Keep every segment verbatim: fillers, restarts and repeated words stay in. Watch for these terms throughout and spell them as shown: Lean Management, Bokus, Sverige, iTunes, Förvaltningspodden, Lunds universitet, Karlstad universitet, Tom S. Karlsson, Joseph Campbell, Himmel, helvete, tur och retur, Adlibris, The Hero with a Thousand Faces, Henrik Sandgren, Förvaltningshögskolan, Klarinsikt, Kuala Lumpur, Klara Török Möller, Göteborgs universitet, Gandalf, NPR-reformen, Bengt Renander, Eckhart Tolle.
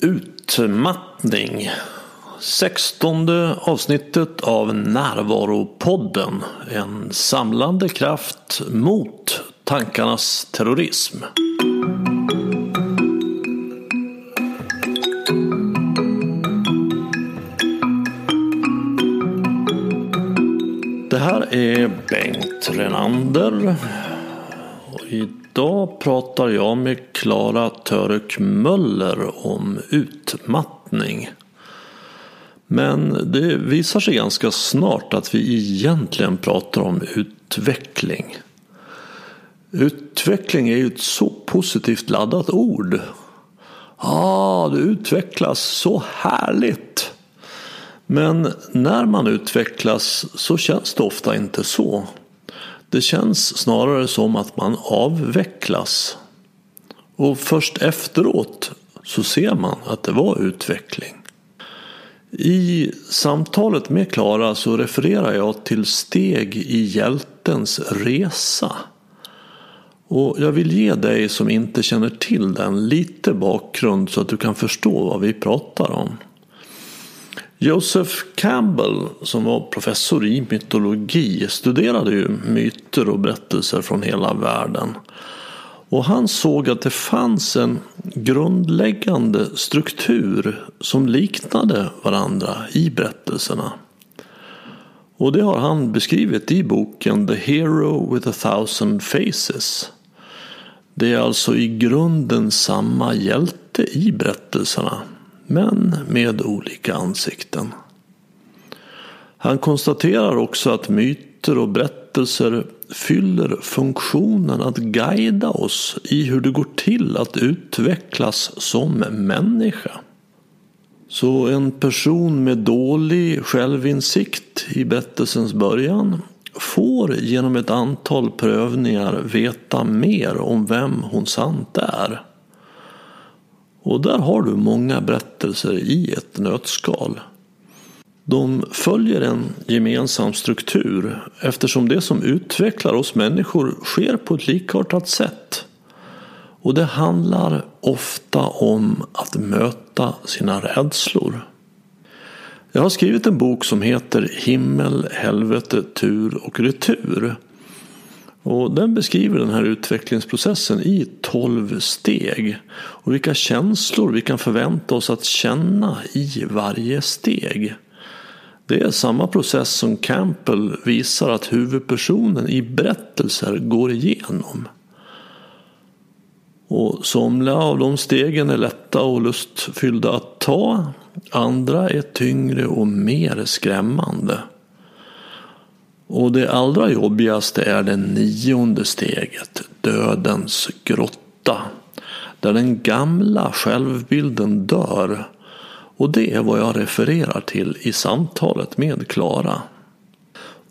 Utmattning. Sextonde avsnittet av Närvaropodden. En samlande kraft mot tankarnas terrorism. Det här är Bengt Renander. Och idag pratar jag med Klara Török Möller om utmattning. Men det visar sig ganska snart att vi egentligen pratar om utveckling. Utveckling är ju ett så positivt laddat ord. Ah, det utvecklas så härligt. Men när man utvecklas så känns det ofta inte så. Det känns snarare som att man avvecklas. Och först efteråt så ser man att det var utveckling. I samtalet med Klara så refererar jag till steg i hjältens resa. Och jag vill ge dig som inte känner till den lite bakgrund så att du kan förstå vad vi pratar om. Joseph Campbell, som var professor i mytologi, studerade ju myter och berättelser från hela världen. Och han såg att det fanns en grundläggande struktur som liknade varandra i berättelserna. Och det har han beskrivit i boken The Hero with a Thousand Faces. Det är alltså i grunden samma hjälte i berättelserna, men med olika ansikten. Han konstaterar också att myter och berättelser fyller funktionen att guida oss i hur det går till att utvecklas som människa. Så en person med dålig självinsikt i berättelsens början får genom ett antal prövningar veta mer om vem hon sant är. Och där har du många berättelser i ett nötskal. De följer en gemensam struktur eftersom det som utvecklar oss människor sker på ett likartat sätt. Och det handlar ofta om att möta sina rädslor. Jag har skrivit en bok som heter Himmel, helvete, tur och retur. Och den beskriver den här utvecklingsprocessen i tolv steg. Och vilka känslor vi kan förvänta oss att känna i varje steg. Det är samma process som Campbell visar att huvudpersonen i berättelser går igenom. Och somliga av de stegen är lätta och lustfyllda att ta. Andra är tyngre och mer skrämmande. Och det allra jobbigaste är det nionde steget, dödens grotta. Där den gamla självbilden dör. Och det är vad jag refererar till i samtalet med Klara.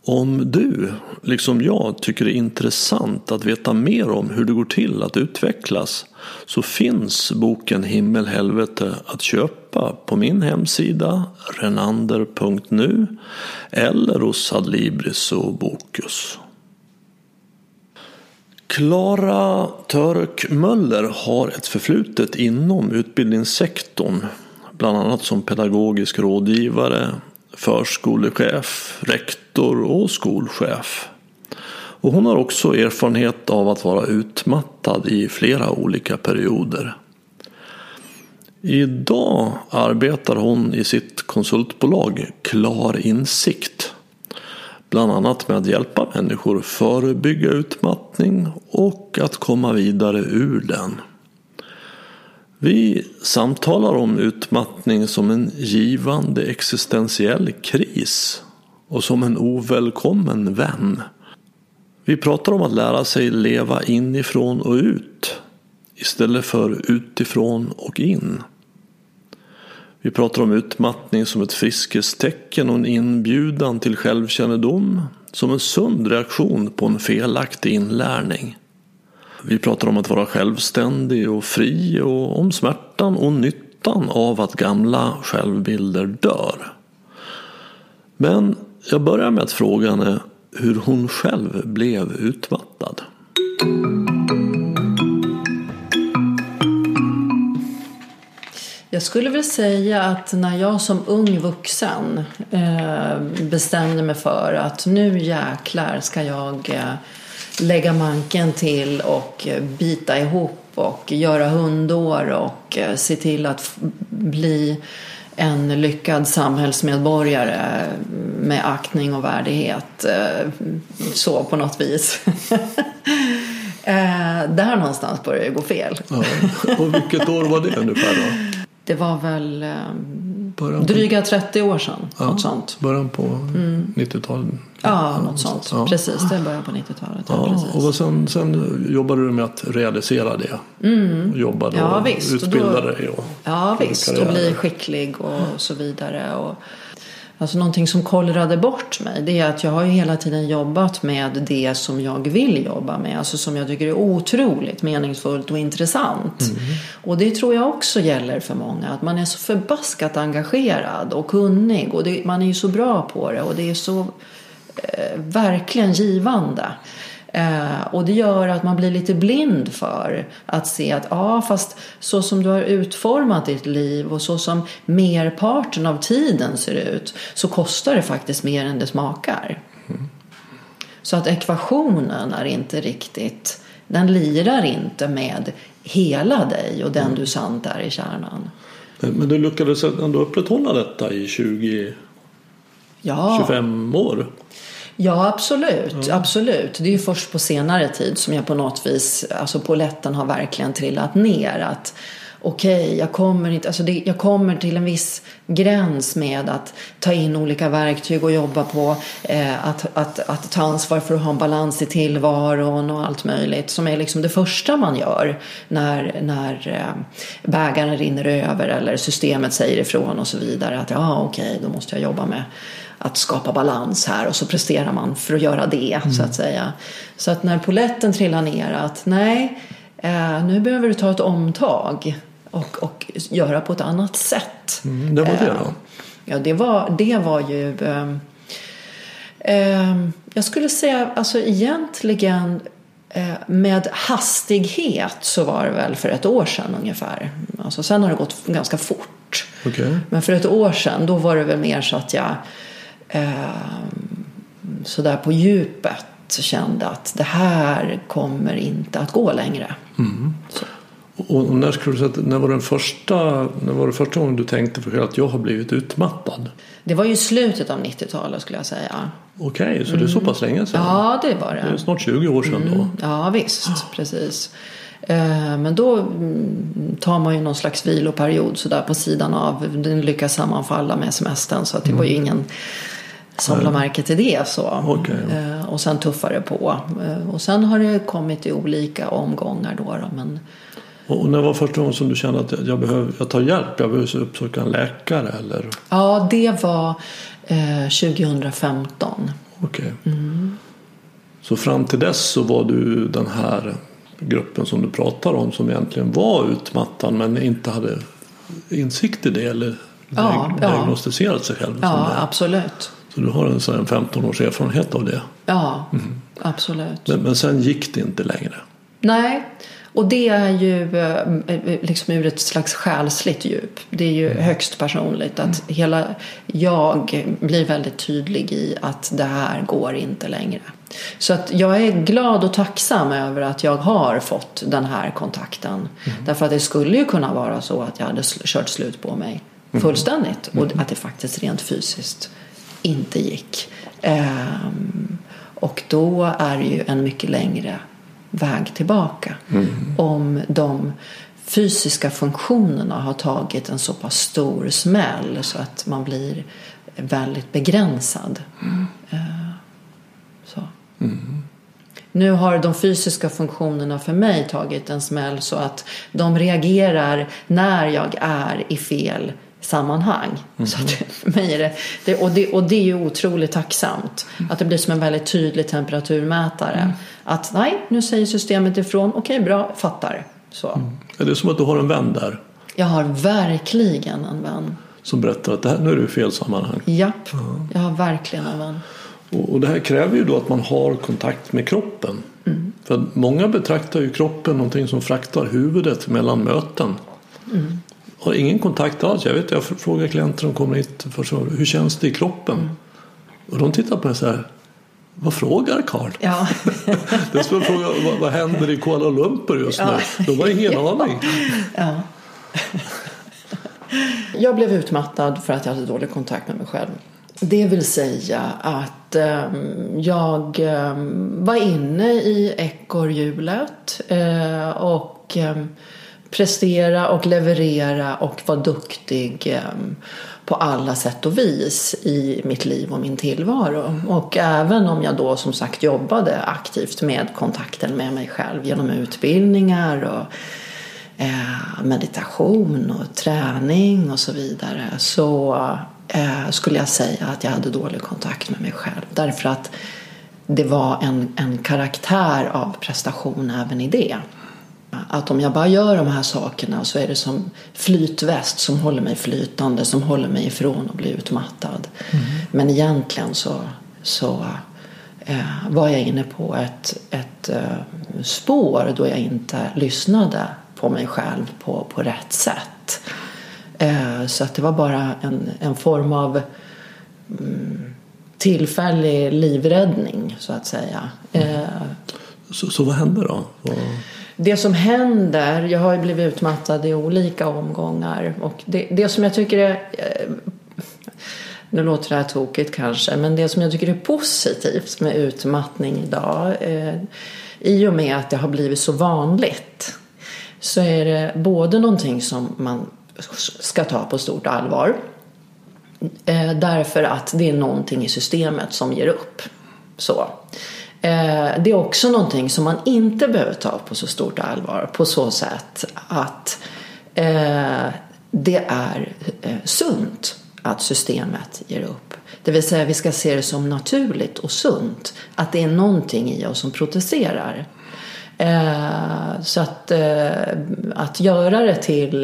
Om du, liksom jag, tycker det är intressant att veta mer om hur det går till att utvecklas så finns boken Himmel, helvete att köpa på min hemsida renander punkt nu eller hos Adlibris och Bokus. Klara Török Möller har ett förflutet inom utbildningssektorn. Bland annat som pedagogisk rådgivare, förskolechef, rektor och skolchef. Och hon har också erfarenhet av att vara utmattad i flera olika perioder. Idag arbetar hon i sitt konsultbolag Klarinsikt. Bland annat med att hjälpa människor förebygga utmattning och att komma vidare ur den. Vi samtalar om utmattning som en givande existentiell kris och som en ovälkommen vän. Vi pratar om att lära sig leva inifrån och ut istället för utifrån och in. Vi pratar om utmattning som ett friskhetstecken och en inbjudan till självkännedom som en sund reaktion på en felaktig inlärning. Vi pratar om att vara självständig och fri och om smärtan och nyttan av att gamla självbilder dör. Men jag börjar med att fråga henne hur hon själv blev utmattad. Jag skulle väl säga att när jag som ung vuxen eh, bestämde mig för att nu jäklar ska jag eh, lägga manken till och eh, bita ihop och göra hundår och eh, se till att f- bli en lyckad samhällsmedborgare med aktning och värdighet. Eh, så på något vis. eh, där någonstans började det gå fel. Ja. Och vilket år var det ungefär då? Det var väl eh, dryga trettio år sedan. Ja, något sånt. Början på mm. nittiotalet. Ja, ja, något sånt. Ja. Precis, det början på nittiotalet. Ja, precis. Och sen, sen jobbade du med att realisera det. Mm. Jobbade ja, och visst, utbildade och då, dig. Och, ja, och visst. Och bli skicklig och, och så vidare. Och, alltså någonting som kollrade bort mig, det är att jag har ju hela tiden jobbat med det som jag vill jobba med. Alltså som jag tycker är otroligt meningsfullt och intressant. Mm. Och det tror jag också gäller för många. Att man är så förbaskat engagerad och kunnig. Och det, man är ju så bra på det. Och det är så eh, verkligen givande. Eh, och det gör att man blir lite blind för att se att ja, fast så som du har utformat ditt liv och så som merparten av tiden ser ut, så kostar det faktiskt mer än det smakar. Mm. Så att ekvationen är inte riktigt, den lirar inte med hela dig och den mm. du sant är i kärnan. Men, men du lyckades ändå upprätthålla detta i tjugo, ja. tjugofem år. Ja, absolut, absolut. Det är ju först på senare tid som jag på något vis, alltså polletten har verkligen trillat ner. Att okej, okay, jag kommer inte, alltså det, jag kommer till en viss gräns med att ta in olika verktyg och jobba på eh, att, att, att ta ansvar för att ha en balans i tillvaron och allt möjligt. Som är liksom det första man gör när, när eh, bägaren rinner över eller systemet säger ifrån och så vidare. Att ja, okej, okay, då måste jag jobba med att skapa balans här, och så presterar man för att göra det, mm. så att säga. Så att när poletten trillar ner att nej, eh, nu behöver du ta ett omtag och, och göra på ett annat sätt. Mm, det var det då? Eh, ja, det var, det var ju eh, eh, jag skulle säga, alltså egentligen eh, med hastighet så var det väl för ett år sedan ungefär. Alltså sen har det gått ganska fort. Okay. Men för ett år sedan, då var det väl mer så att jag så där på djupet kände att det här kommer inte att gå längre. Mm. Och när skulle du säga, när var den första, när var det första gången du tänkte för att jag har blivit utmattad? Det var ju slutet av nittiotalet skulle jag säga. Okej, okay, så det är så pass länge sedan. Mm. Ja, det var det. Det är snart tjugo år sedan mm. då. Ja, visst, ah. precis. Men då tar man ju någon slags viloperiod så där på sidan av. Den lyckas sammanfalla med semestern, så att det mm. var ju ingen samla märke till det. Så. Okay. Och sen tuffar det på. Och sen har det kommit i olika omgångar då. då men... Och när var första gången som du kände att jag behöver jag tar hjälp? Jag behöver uppsöka en läkare? Eller? Ja, det var eh, tjugo femton. Okej. Okay. Mm. Så fram till dess så var du den här gruppen som du pratar om som egentligen var utmattad men inte hade insikt i det eller ja, diagnostiserat ja. sig själv. Ja, absolut. Så du har en, så en femton års erfarenhet av det. Ja, mm. absolut. Men, men sen gick det inte längre. Nej, och det är ju liksom ur ett slags själsligt djup. Det är ju mm. högst personligt att mm. hela jag blir väldigt tydlig i att det här går inte längre. Så att jag är glad och tacksam över att jag har fått den här kontakten. Mm. Därför att det skulle ju kunna vara så att jag hade kört slut på mig mm. fullständigt. Mm. Och att det faktiskt rent fysiskt inte gick. Ehm, och då är det ju en mycket längre väg tillbaka. Mm. Om de fysiska funktionerna har tagit en så pass stor smäll så att man blir väldigt begränsad. Mm. Ehm, så. Mm. Nu har de fysiska funktionerna för mig tagit en smäll så att de reagerar när jag är i fel sammanhang. Mm. Så att för mig är det, det, och det, och det är ju otroligt tacksamt mm. att det blir som en väldigt tydlig temperaturmätare. Mm. Att nej, nu säger systemet ifrån, okej, bra, fattar. Så. Mm. Är det som att du har en vän där? Jag har verkligen en vän. Som berättar att det här, nu är du i fel sammanhang. Japp, mm. jag har verkligen en vän. Och det här kräver ju då att man har kontakt med kroppen. Mm. För att många betraktar ju kroppen någonting som fraktar huvudet mellan möten. Mm. har ingen kontakt alls. Jag vet, jag frågar klienter som kommer hit för så, hur känns det i kroppen? Mm. Och de tittar på mig så här, vad frågar Karl? Ja. Det skulle fråga vad, vad händer i Kuala Lumpur just ja. nu? De har ingen ja. aning. Ja. Jag blev utmattad för att jag hade dålig kontakt med mig själv. Det vill säga att eh, jag eh, var inne i ekorrhjulet eh, och eh, prestera och leverera och vara duktig eh, på alla sätt och vis i mitt liv och min tillvaro. Och även om jag då som sagt jobbade aktivt med kontakten med mig själv genom utbildningar och eh, meditation och träning och så vidare, så eh, skulle jag säga att jag hade dålig kontakt med mig själv. Därför att det var en, en karaktär av prestation även i det. Att om jag bara gör de här sakerna så är det som flytväst som håller mig flytande, som håller mig ifrån att bli utmattad. Mm. Men egentligen så, så eh, var jag inne på ett, ett eh, spår då jag inte lyssnade på mig själv på, på rätt sätt. Eh, så att det var bara en, en form av mm, tillfällig livräddning så att säga. Eh, mm. så, så vad hände då? Vad... Det som händer, jag har ju blivit utmattad i olika omgångar och det, det som jag tycker är, nu låter det här tokigt kanske, men det som jag tycker är positivt med utmattning idag, eh, i och med att det har blivit så vanligt, så är det både någonting som man ska ta på stort allvar, eh, därför att det är någonting i systemet som ger upp, så. Det är också någonting som man inte behöver ta på så stort allvar på så sätt att eh, det är eh, sunt att systemet ger upp. Det vill säga vi ska se det som naturligt och sunt att det är någonting i oss som protesterar. Eh, så att, eh, att göra det till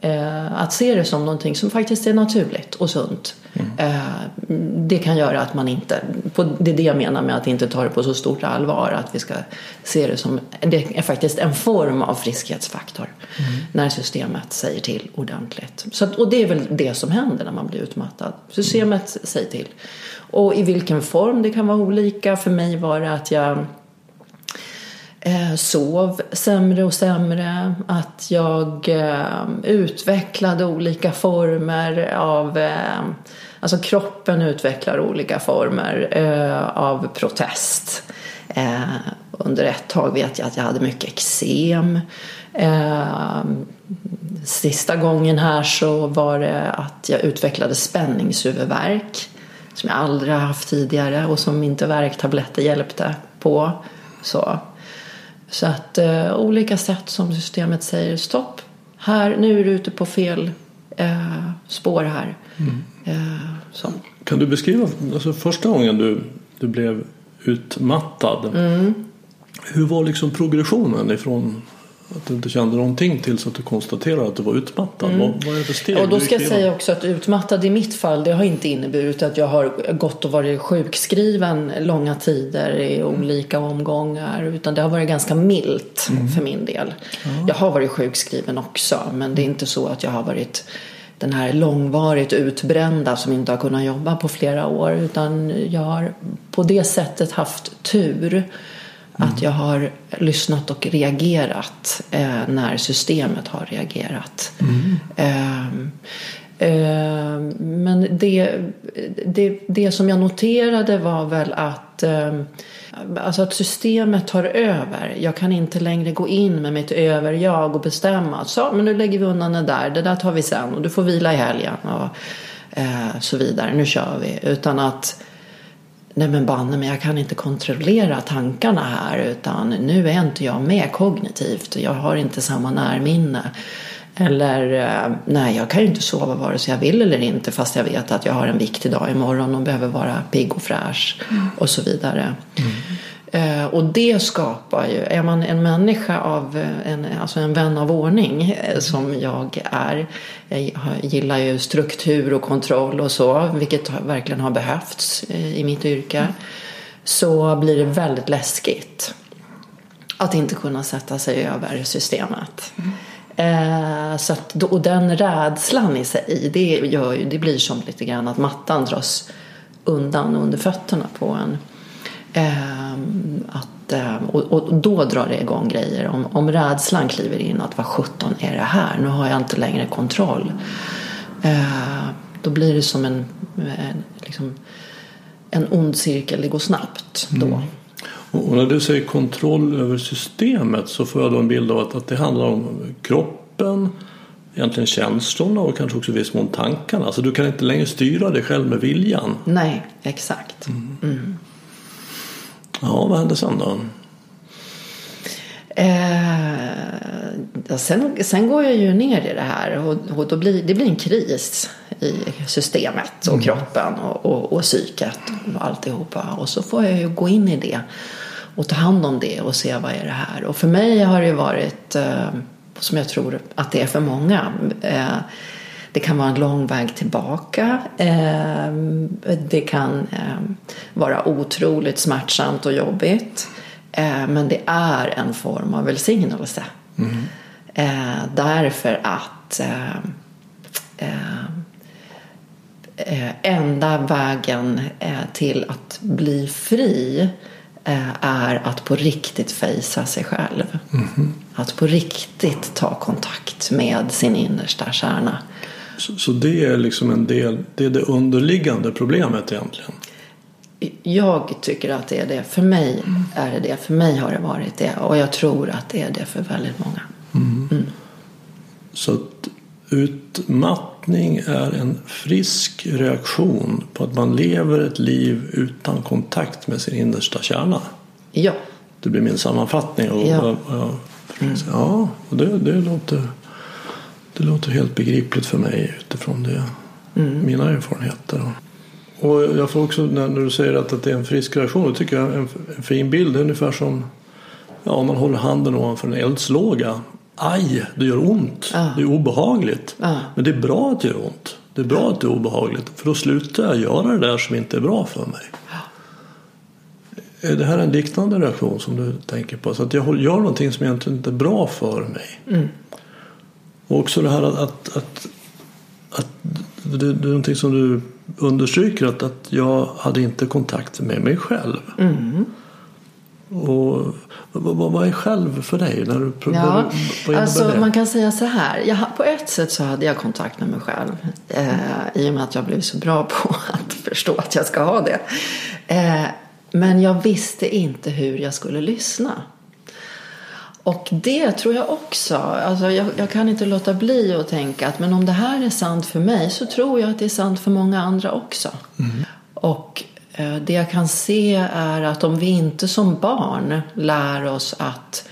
eh, att se det som någonting som faktiskt är naturligt och sunt. Mm. Det kan göra att man inte, det är det jag menar med att inte ta det på så stort allvar, att vi ska se det som, det är faktiskt en form av friskhetsfaktor mm. när systemet säger till ordentligt. Så att, och det är väl det som händer när man blir utmattad. Systemet mm. säger till. Och i vilken form, det kan vara olika. För mig var det att jag sov sämre och sämre, att jag eh, utvecklade olika former av eh, alltså kroppen utvecklar olika former eh, av protest. Eh, under ett tag vet jag att jag hade mycket eksem. Eh, sista gången här så var det att jag utvecklade spänningshuvudvärk som jag aldrig haft tidigare och som inte värktabletter hjälpte på, så Så att eh, olika sätt som systemet säger stopp. Här, nu är du ute på fel eh, spår här. Mm. Eh, så. Kan du beskriva, alltså, första gången du, du blev utmattad. Mm. Hur var liksom progressionen ifrån att du inte kände någonting tills att du konstaterade att du var utmattad? Mm. Vad, vad är det steg? Och då ska jag säga också att utmattad i mitt fall, det har inte inneburit att jag har gått och varit sjukskriven långa tider i olika omgångar, utan det har varit ganska milt mm. för min del. Ja. Jag har varit sjukskriven också, men det är inte så att jag har varit den här långvarigt utbrända som inte har kunnat jobba på flera år, utan jag har på det sättet haft tur. Mm. Att jag har lyssnat och reagerat eh, när systemet har reagerat. Mm. Eh, eh, men det, det, det som jag noterade var väl att, eh, alltså att systemet tar över. Jag kan inte längre gå in med mitt överjag och bestämma. Så, men nu lägger vi undan det där, det där tar vi sen och du får vila i helgen och eh, så vidare. Nu kör vi. Utan att... Nej men banne, men jag kan inte kontrollera tankarna här, utan nu är inte jag med kognitivt. Jag har inte samma närminne. Eller nej, jag kan ju inte sova vare sig jag vill eller inte, fast jag vet att jag har en viktig dag imorgon och behöver vara pigg och fräsch och så vidare. Mm. Eh, och det skapar ju, är man en människa av en, alltså en vän av ordning eh, som jag är, jag gillar ju struktur och kontroll och så, vilket verkligen har behövts eh, i mitt yrke, så blir det väldigt läskigt att inte kunna sätta sig över systemet. Eh, så att, och den rädslan i sig, det, gör ju, det blir som lite grann att mattan dras undan under fötterna på en. Eh, att, eh, och, och då drar det igång grejer. Om, om rädslan kliver in att vad sjutton är det här? Nu har jag inte längre kontroll. Eh, då blir det som en, en, liksom, en ond cirkel, det går snabbt då. Mm. Och när du säger kontroll över systemet så får jag då en bild av att, att det handlar om kroppen, egentligen känslorna och kanske också viss mån tankarna. Alltså du kan inte längre styra dig själv med viljan. Nej, exakt. Mm. Mm. Ja, vad hände sen då? Eh, sen, sen går jag ju ner i det här och, och då blir, det blir en kris i systemet och mm. kroppen och, och, och psyket och alltihopa, och så får jag ju gå in i det och ta hand om det och se vad är det här. Och för mig har det varit eh, som jag tror att det är för många, eh, det kan vara en lång väg tillbaka, eh, det kan eh, vara otroligt smärtsamt och jobbigt. Men det är en form av välsignelse. Mm. Eh, därför att eh, eh, enda vägen eh, till att bli fri eh, är att på riktigt fejsa sig själv. Mm. Att på riktigt ta kontakt med sin innersta kärna. Så, så det är liksom en del, det är det underliggande problemet egentligen? Jag tycker att det är det. För mig är det det. För mig har det varit det. Och jag tror att det är det för väldigt många. Mm. Mm. Så att utmattning är en frisk reaktion på att man lever ett liv utan kontakt med sin innersta kärna. Ja. Det blir min sammanfattning. Och, ja. Och, ja, och det, det, låter, det låter helt begripligt för mig utifrån det, mm. mina erfarenheter. Och jag får också, när du säger att, att det är en frisk reaktion, då tycker jag en, en fin bild. Ungefär som ja, om man håller handen ovanför en eldslåga. Aj, det gör ont. Ah. Det är obehagligt. Ah. Men det är bra att det gör ont. Det är bra ah. att det är obehagligt. För då slutar jag göra det där som inte är bra för mig. Ah. Är det här en liknande reaktion som du tänker på? Så att jag gör någonting som egentligen inte är bra för mig. Mm. Och också det här att... att, att, att det, det är någonting som du... understryker att, att jag hade inte kontakt med mig själv. Mm. Och vad, vad är själv för dig? När du, ja, vad alltså det? Man kan säga så här. Jag, på ett sätt så hade jag kontakt med mig själv. Eh, I och med att jag blev så bra på att förstå att jag ska ha det. Eh, men jag visste inte hur jag skulle lyssna. Och det tror jag också, alltså jag, jag kan inte låta bli att tänka att men om det här är sant för mig så tror jag att det är sant för många andra också. Mm. Och eh, det jag kan se är att om vi inte som barn lär oss att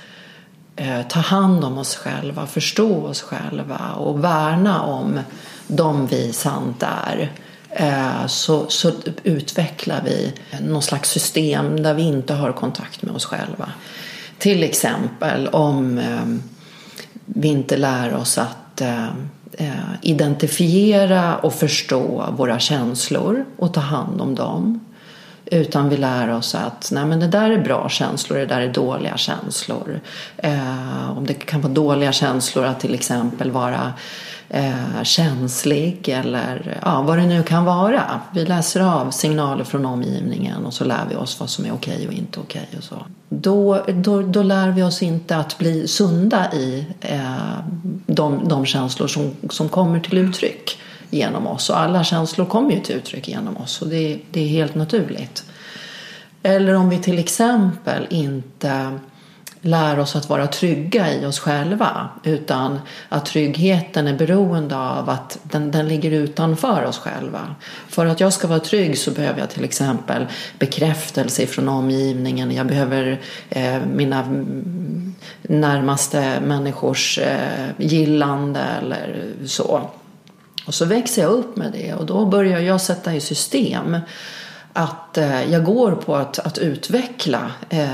eh, ta hand om oss själva, förstå oss själva och värna om dem vi sant är, eh, så, så utvecklar vi någon slags system där vi inte har kontakt med oss själva. Till exempel om eh, vi inte lär oss att eh, identifiera och förstå våra känslor och ta hand om dem. Utan vi lär oss att nej, men det där är bra känslor, det där är dåliga känslor. Eh, om det kan vara dåliga känslor att till exempel vara eh, känslig eller ja, vad det nu kan vara. Vi läser av signaler från omgivningen och så lär vi oss vad som är okej och inte okej och så. Då, då, då lär vi oss inte att bli sunda i eh, de, de känslor som, som kommer till uttryck genom oss. Och alla känslor kommer ju till uttryck genom oss. Och det, det är helt naturligt. Eller om vi till exempel inte lär oss att vara trygga i oss själva. Utan att tryggheten är beroende av att den, den ligger utanför oss själva. För att jag ska vara trygg så behöver jag till exempel bekräftelse från omgivningen. Jag behöver eh, mina närmaste människors eh, gillande eller så. Och så växer jag upp med det och då börjar jag sätta i system att eh, jag går på att, att utveckla eh,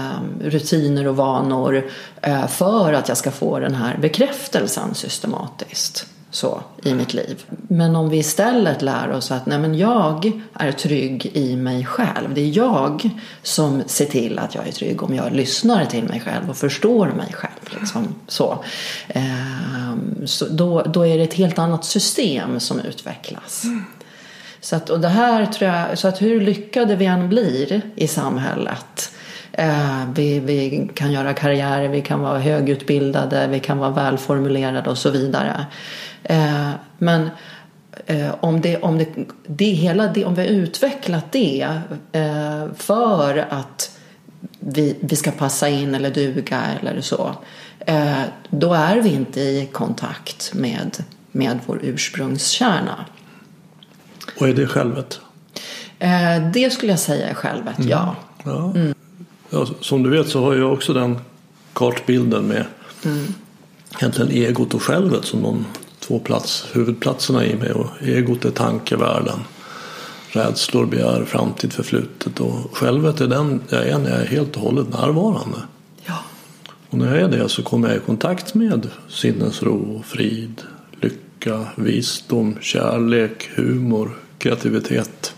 rutiner och vanor eh, för att jag ska få den här bekräftelsen systematiskt så, i mitt liv. Men om vi istället lär oss att nej, men jag är trygg i mig själv. Det är jag som ser till att jag är trygg om jag lyssnar till mig själv och förstår mig själv. Liksom, så. Eh, så då, då är det ett helt annat system som utvecklas. Mm. Så att, och det här tror jag, så att hur lyckade vi än blir i samhället, eh, vi, vi kan göra karriär, vi kan vara högutbildade, vi kan vara välformulerade och så vidare. Eh, men eh, om det, om det, det hela, det, om vi har utvecklat det eh, för att vi, vi ska passa in eller duga eller så, eh, då är vi inte i kontakt med, med vår ursprungskärna. Och är det självet? Eh, det skulle jag säga är självet, mm. ja. Ja. Mm. Ja. Som du vet så har jag också den kartbilden med mm. egentligen egot och självet som de två plats, huvudplatserna i mig. Och egot är tankevärlden. Rädslor, begär, framtid, förflutet. Och självet är den jag är när jag är helt och hållet närvarande. Ja. Och när jag är det så kommer jag i kontakt med sinnesro, frid, lycka, visdom, kärlek, humor, kreativitet.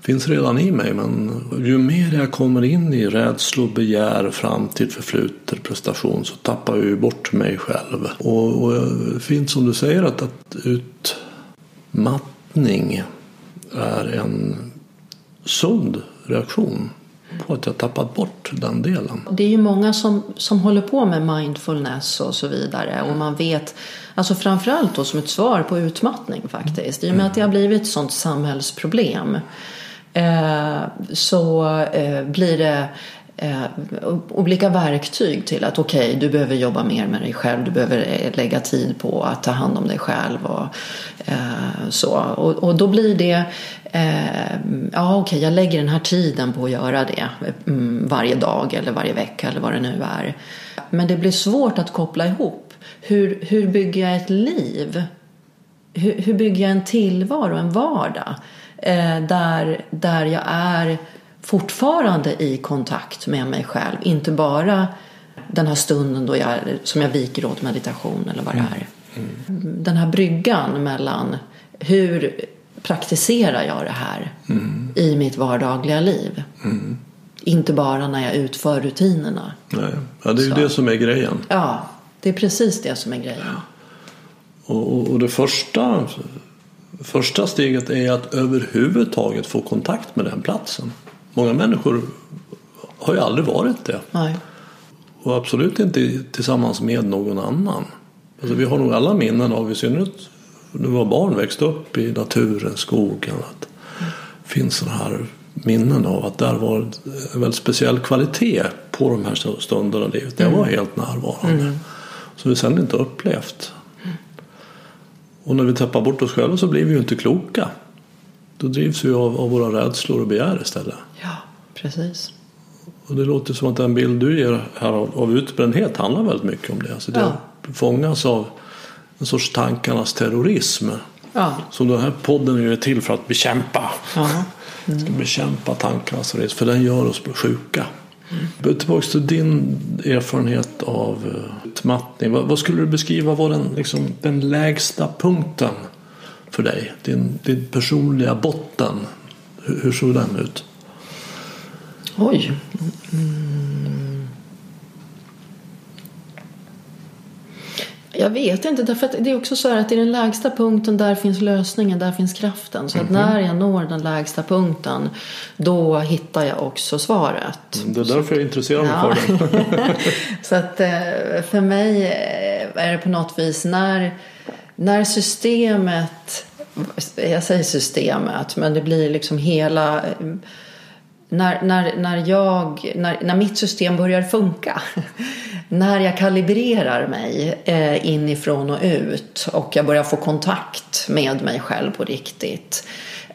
Finns redan i mig, men ju mer jag kommer in i rädslor, begär, framtid, förflutet, prestation, så tappar jag ju bort mig själv. Och, och fint som du säger att, att utmattning är en sund reaktion på att jag tappat bort den delen. Det är ju många som, som håller på med mindfulness och så vidare. Och man vet, alltså framförallt då som ett svar på utmattning faktiskt. I och med att det har blivit ett sånt samhällsproblem eh, så eh, blir det eh, olika verktyg till att okej, okay, du behöver jobba mer med dig själv. Du behöver lägga tid på att ta hand om dig själv och eh, så. Och, och då blir det Eh, ja okej, okay, jag lägger den här tiden på att göra det mm, varje dag eller varje vecka eller vad det nu är. Men det blir svårt att koppla ihop. Hur, hur bygger jag ett liv? Hur, hur bygger jag en tillvaro, en vardag eh, där, där jag är fortfarande i kontakt med mig själv? Inte bara den här stunden då jag, som jag viker åt meditation eller vad det är. Mm. Mm. Den här bryggan mellan hur praktiserar jag det här mm. i mitt vardagliga liv. Mm. Inte bara när jag utför rutinerna. Nej. Ja, det är ju det som är grejen. Ja, det är precis det som är grejen. Ja. Och, och, och det första, första steget är att överhuvudtaget få kontakt med den platsen. Många människor har ju aldrig varit det. Nej. Och absolut inte tillsammans med någon annan. Alltså, vi har nog alla minnen av i synnerhet nu var barn växt upp i naturen, skogen. Att det finns sådana här minnen av att där var en väldigt speciell kvalitet på de här stunderna i livet. Det var helt närvarande. Mm. Så vi sen inte upplevt. Och när vi tappar bort oss själva så blir vi ju inte kloka. Då drivs vi av, av våra rädslor och begär istället. Ja, precis. Och det låter som att den bild du ger här av, av utbrändhet handlar väldigt mycket om det. Alltså det ja. fångas av en sorts tankarnas terrorism. Ja. Så den här podden är till för att bekämpa. Ja. Mm. Ska bekämpa tankarnas terrorism. För den gör oss sjuka. Mm. Tillbaka till din erfarenhet av utmattning. Vad, vad skulle du beskriva var den, liksom, den lägsta punkten för dig? Din, din personliga botten. Hur, hur såg den ut? Oj. Mm. Jag vet inte, därför att det är också så här att i den lägsta punkten där finns lösningen, där finns kraften. Så att mm. när jag når den lägsta punkten, då hittar jag också svaret. Det är därför så, jag är intresserad ja. för den. Så att för mig är det på något vis när, när systemet, jag säger systemet, men det blir liksom hela... När, när, när, jag, när, när mitt system börjar funka, när jag kalibrerar mig eh, inifrån och ut och jag börjar få kontakt med mig själv på riktigt,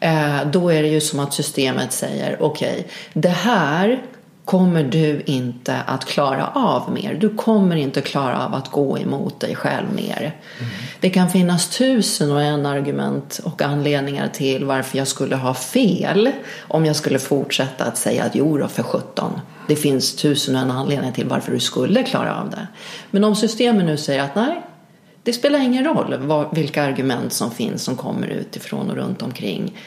eh, då är det ju som att systemet säger okej, okay, det här kommer du inte att klara av mer. Du kommer inte klara av att gå emot dig själv mer. Mm. Det kan finnas tusen och en argument och anledningar till varför jag skulle ha fel om jag skulle fortsätta att säga att jo då för sjutton. Det finns tusen och en anledningar till varför du skulle klara av det. Men om systemet nu säger att nej, det spelar ingen roll vad, vilka argument som finns som kommer utifrån och runt omkring.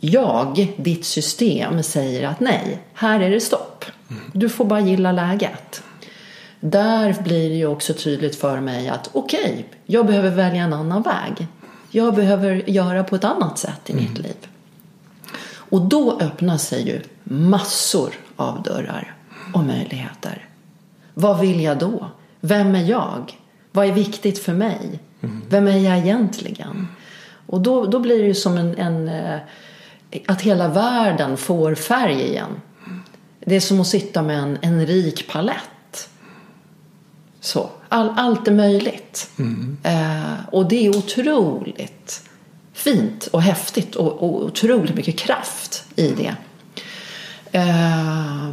Jag, ditt system, säger att nej, här är det stopp. Du får bara gilla läget. Där blir det ju också tydligt för mig att okej, okay, jag behöver välja en annan väg. Jag behöver göra på ett annat sätt i mm. mitt liv. Och då öppnar sig ju massor av dörrar och möjligheter. Vad vill jag då? Vem är jag? Vad är viktigt för mig? Vem är jag egentligen? Och då, då blir det ju som en, en... att hela världen får färg igen. Det är som att sitta med en, en rik palett. Så. All, allt är möjligt. Mm. Eh, och det är otroligt fint och häftigt. Och, och otroligt mycket kraft i det. Eh,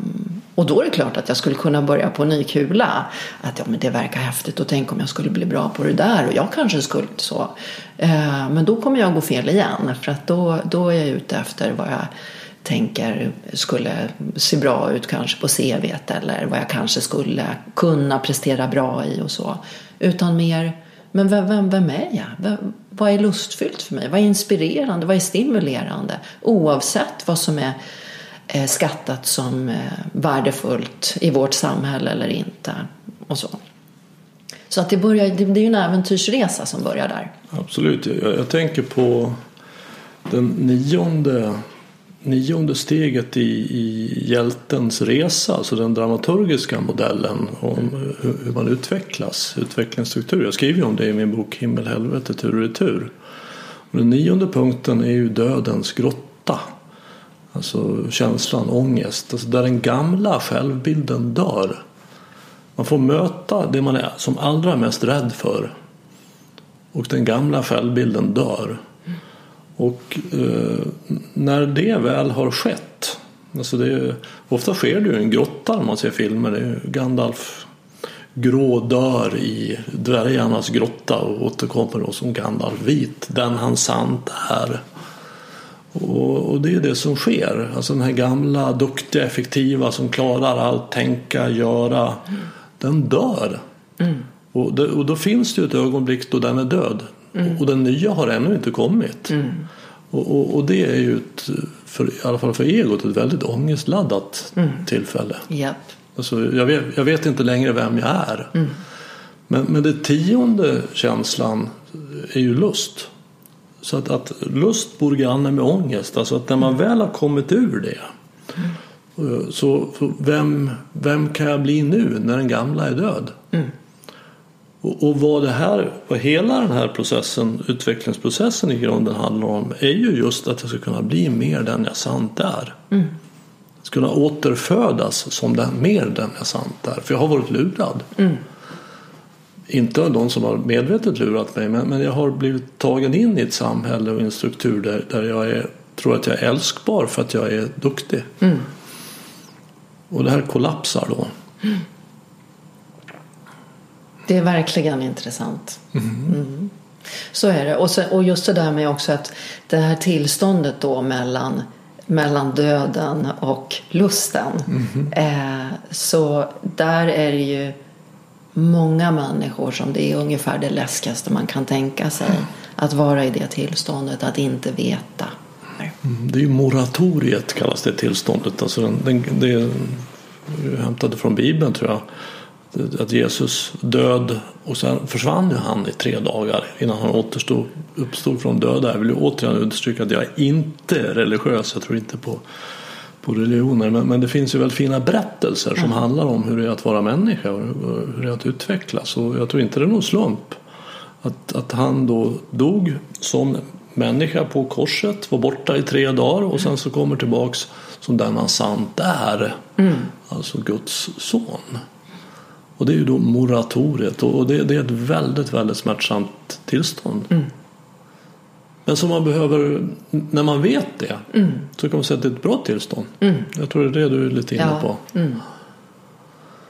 och då är det klart att jag skulle kunna börja på en ny kula. Att ja, men det verkar häftigt. Och tänk om jag skulle bli bra på det där. Och jag kanske skulle så. Eh, men då kommer jag gå fel igen. För att då, då är jag ute efter vad jag... tänker skulle se bra ut kanske på C V:t eller vad jag kanske skulle kunna prestera bra i och så. Utan mer, men vem, vem, vem är jag? Vem, vad är lustfyllt för mig? Vad är inspirerande? Vad är stimulerande? Oavsett vad som är skattat som värdefullt i vårt samhälle eller inte. Och så. Så att det, börjar, det, det är ju en äventyrsresa som börjar där. Absolut. Jag, jag tänker på den nionde... nionde steget i, i hjältens resa, alltså den dramaturgiska modellen om hur, hur man utvecklas, utvecklingsstruktur. Jag skriver om det i min bok Himmel, helvete, tur och retur. Och den nionde punkten är ju dödens grotta, alltså känslan, ångest, alltså där den gamla självbilden dör. Man får möta det man är som allra mest rädd för, och den gamla självbilden dör. Och eh, när det väl har skett, alltså det är, ofta sker det ju en grotta när man ser filmer. Det är Gandalf grå dör i dvärgarnas grotta och återkommer då som Gandalf vit, den han sant är. Och, och det är det som sker. Alltså den här gamla, duktiga, effektiva som klarar allt, tänka, göra, mm. den dör. Mm. Och, det, och då finns det ju ett ögonblick då den är död. Mm. Och den nya har ännu inte kommit. Mm. Och, och, och det är ju ett, för, i alla fall för egot, ett väldigt ångestladdat mm. tillfälle. Yep. Alltså, jag, vet, jag vet inte längre vem jag är. Mm. Men, men det tionde känslan är ju lust. Så att, att lust bor granne med ångest. Alltså att när man väl har kommit ur det. Mm. Så vem, vem kan jag bli nu när den gamla är död? Mm. Och vad det här, vad hela den här processen, utvecklingsprocessen i grunden handlar om, är ju just att jag ska kunna bli mer den jag sant är. Mm. Jag ska kunna återfödas som den, mer den jag sant är. För jag har varit lurad. Mm. Inte någon som har medvetet lurat mig, men, men jag har blivit tagen in i ett samhälle och en struktur där, där jag är, tror att jag är älskbar för att jag är duktig. Mm. Och det här kollapsar då. Mm. Det är verkligen intressant. Mm. Mm. Så är det. Och, så, och just det där med också att det här tillståndet då mellan, mellan döden och lusten. Mm. Eh, så där är det ju många människor som det är ungefär det läskigaste man kan tänka sig. Mm. Att vara i det tillståndet, att inte veta. Mm. Det är ju moratoriet kallas det tillståndet. Alltså den, den, det hämtade från Bibeln tror jag. Att Jesus död och sen försvann ju han i tre dagar innan han återstod, uppstod från döda. Jag vill ju återigen understryka att jag inte är religiös, jag tror inte på, på religioner, men, men det finns ju väl fina berättelser som mm. handlar om hur det är att vara människa och hur det är att utvecklas, och jag tror inte det är någon slump att, att han då dog som människa på korset, var borta i tre dagar och sen så kommer tillbaks som den han sant är, mm. alltså Guds son. Och det är ju då moratoriet, och det, det är ett väldigt, väldigt smärtsamt tillstånd. Mm. Men som man behöver, när man vet det, mm. så kan man säga att det är ett bra tillstånd. Mm. Jag tror det är det du är lite inne på. Ja. Mm.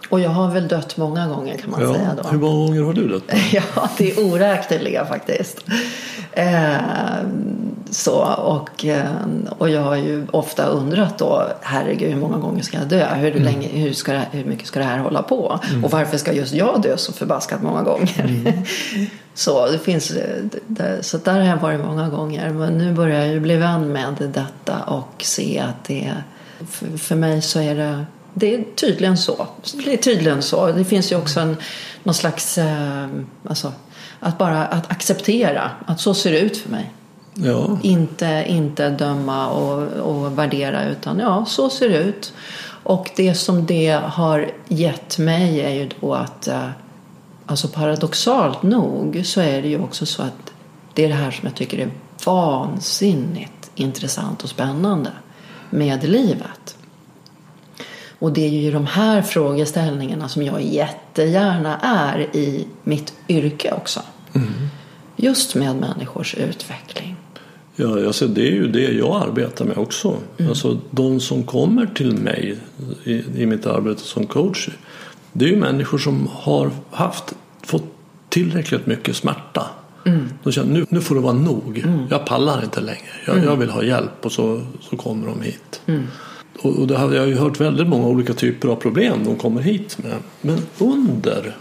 Och jag har väl dött många gånger kan man ja. säga då. Hur många gånger har du dött? Ja, det är oräkneliga faktiskt. Eh, så, och, och jag har ju ofta undrat då, herregud hur många gånger ska jag dö? Hur, mm. länge, hur, ska, hur mycket ska det här hålla på? Mm. Och varför ska just jag dö så förbaskat många gånger? Mm. så det finns, det, så där har jag varit många gånger. Men nu börjar jag ju bli vän med detta och se att det, för, för mig så är det Det är tydligen så. Det är tydligen så. Det finns ju också en, någon slags... Eh, alltså, att bara att acceptera att så ser det ut för mig. Ja. Inte, inte döma och, och värdera, utan ja, så ser det ut. Och det som det har gett mig är ju då att... Eh, alltså paradoxalt nog så är det ju också så att det är det här som jag tycker är vansinnigt intressant och spännande med livet. Och det är ju de här frågeställningarna som jag jättegärna är i mitt yrke också. Mm. Just med människors utveckling. Ja, alltså det är ju det jag arbetar med också. Mm. Alltså de som kommer till mig i, i mitt arbete som coach, det är ju människor som har haft, fått tillräckligt mycket smärta. Mm. De känner, nu, nu får det vara nog. Mm. Jag pallar inte längre. Jag, mm. jag vill ha hjälp, och så, så kommer de hit. Mm. Och det har jag ju hört väldigt många olika typer av problem de kommer hit med. Men under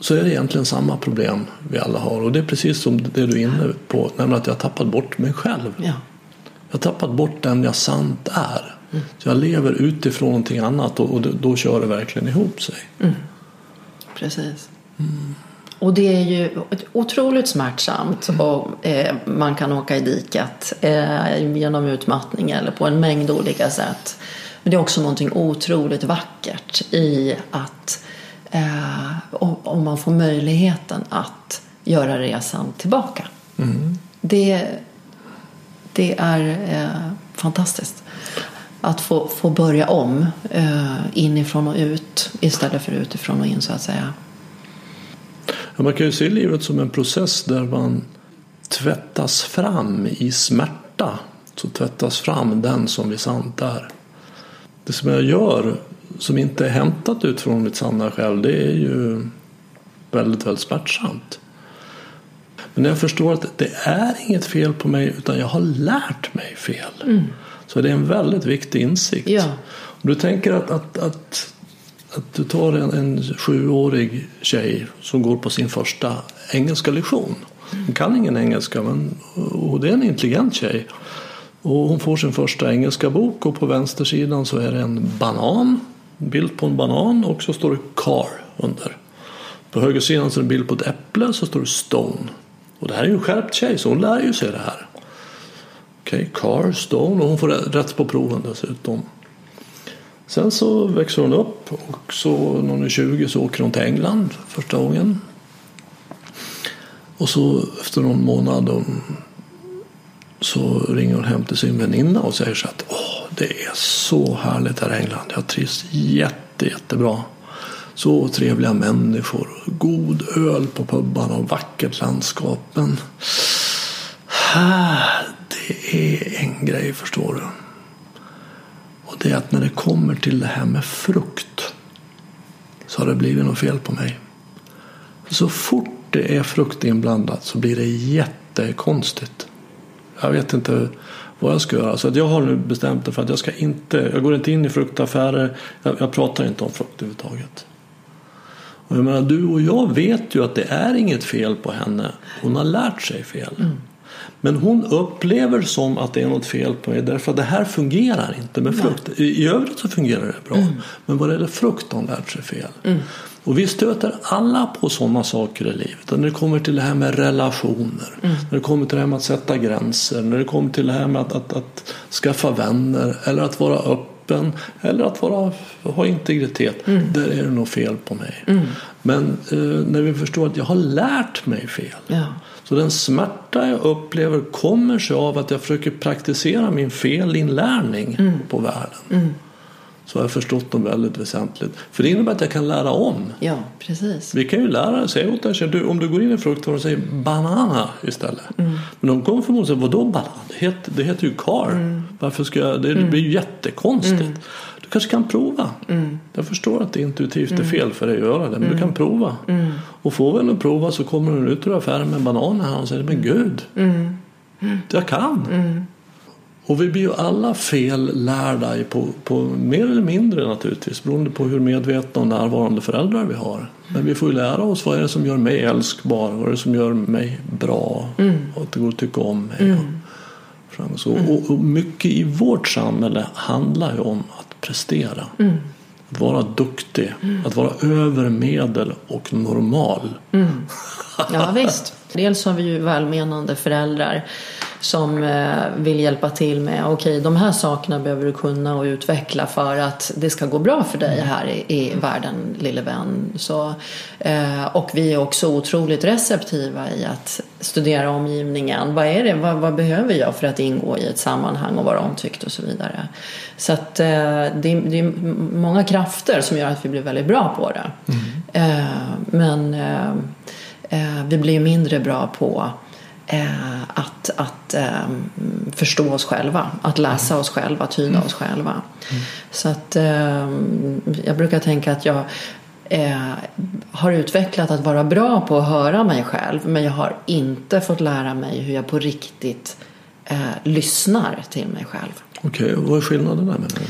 så är det egentligen samma problem vi alla har. Och det är precis som det du är inne på, nämligen att jag har tappat bort mig själv. Ja. Jag har tappat bort den jag sant är. Mm. Så jag lever utifrån någonting annat, och, och då, då kör det verkligen ihop sig. Mm. Precis. Mm. Och det är ju otroligt smärtsamt, och eh, man kan åka i diket eh, genom utmattning eller på en mängd olika sätt. Men det är också någonting otroligt vackert i att eh, om, om man får möjligheten att göra resan tillbaka. Mm. Det, det är eh, fantastiskt. Att få, få börja om eh, inifrån och ut istället för utifrån och in, så att säga. Man kan ju se livet som en process där man tvättas fram i smärta. Så tvättas fram den som vi sant är. Det som jag gör som inte är hämtat ut från mitt sanna själv, det är ju väldigt, väldigt smärtsamt. Men jag förstår att det är inget fel på mig, utan jag har lärt mig fel. Mm. Så det är en väldigt viktig insikt. Ja. Du tänker att... att, att Att du tar en, en sjuårig tjej som går på sin första engelska lektion. Hon kan ingen engelska, men och det är en intelligent tjej. Och hon får sin första engelska bok, och på vänstersidan så är det en banan. En bild på en banan, och så står det car under. På högersidan så är det en bild på ett äpple, så står det stone. Och det här är ju en skärpt tjej, så hon lär ju sig det här. Okej, okay, car, stone, och hon får rätt på proven dessutom. Sen så växer hon upp, och så när hon är tjugo så åker hon till England första gången. Och så efter någon månad så ringer hon hem till sin väninna och säger så att åh, det är så härligt här i England. Jag trivs jätte, jättebra. Så trevliga människor, god öl på pubbarna och vackert landskapen. Det är en grej, förstår du. Och det är att när det kommer till det här med frukt så har det blivit något fel på mig. För så fort det är frukt inblandat så blir det jättekonstigt. Jag vet inte vad jag ska göra. Så att jag har nu bestämt det för att jag ska inte, jag går inte in i fruktaffärer. Jag, jag pratar inte om frukt överhuvudtaget. Och jag menar, du och jag vet ju att det är inget fel på henne. Hon har lärt sig fel. Mm. Men hon upplever som att det är något fel på mig, därför att det här fungerar inte med frukt. I, i övrigt så fungerar det bra. Mm. Men vad är det frukt hon lärt sig fel? Mm. Och vi stöter alla på sådana saker i livet. Och när det kommer till det här med relationer, mm. när det kommer till det här med att sätta gränser, när det kommer till det här med att, att, att skaffa vänner, eller att vara öppen, eller att vara, ha integritet. Mm. Där är det nog fel på mig. Mm. Men eh, när vi förstår att jag har lärt mig fel. Ja. Så den smärta jag upplever kommer sig av att jag försöker praktisera min felinlärning mm. på världen. Mm. Så har jag förstått dem väldigt väsentligt. För det innebär att jag kan lära om. Ja, precis. Vi kan ju lära sig åt det. Om du går in i fruktvaror och säger banana istället. Mm. Men de kommer förmodligen att säga, vadå banan? Det heter, det heter ju kar. Mm. Varför ska jag? Det blir ju jättekonstigt. Mm. Du kanske kan prova. Mm. Jag förstår att det intuitivt är fel för dig att göra det. Men mm. du kan prova. Mm. Och får vi att prova så kommer du ut ur affären med bananer och säger, men gud, mm. jag kan. Mm. Och vi blir ju alla fellärda på, på mer eller mindre naturligtvis, beroende på hur medvetna och närvarande föräldrar vi har. Men vi får ju lära oss, vad är det som gör mig älskbar? Vad är det som gör mig bra? Mm. Och att det går att tycka om mig. Mm. fram och så. Mm. Och, och mycket i vårt samhälle handlar ju om att prestera. Mm. Att vara duktig, mm. att vara övermedel och normal. Mm. Ja visst. Dels har vi ju välmenande föräldrar som eh, vill hjälpa till med okej, okay, de här sakerna behöver du kunna och utveckla för att det ska gå bra för dig här i, i världen, lille vän. Så, eh, och vi är också otroligt receptiva i att studera omgivningen. Vad är det? Vad, vad behöver jag för att ingå i ett sammanhang och vara omtyckt och så vidare. Så att eh, det, det är många krafter som gör att vi blir väldigt bra på det. Mm. Eh, men eh, eh, vi blir mindre bra på Eh, att, att eh, förstå oss själva, att läsa oss själva, tyda mm. oss själva. Mm. Så att eh, jag brukar tänka att jag eh, har utvecklat att vara bra på att höra mig själv, men jag har inte fått lära mig hur jag på riktigt eh, lyssnar till mig själv. Okej, okay, vad är skillnaden där med det?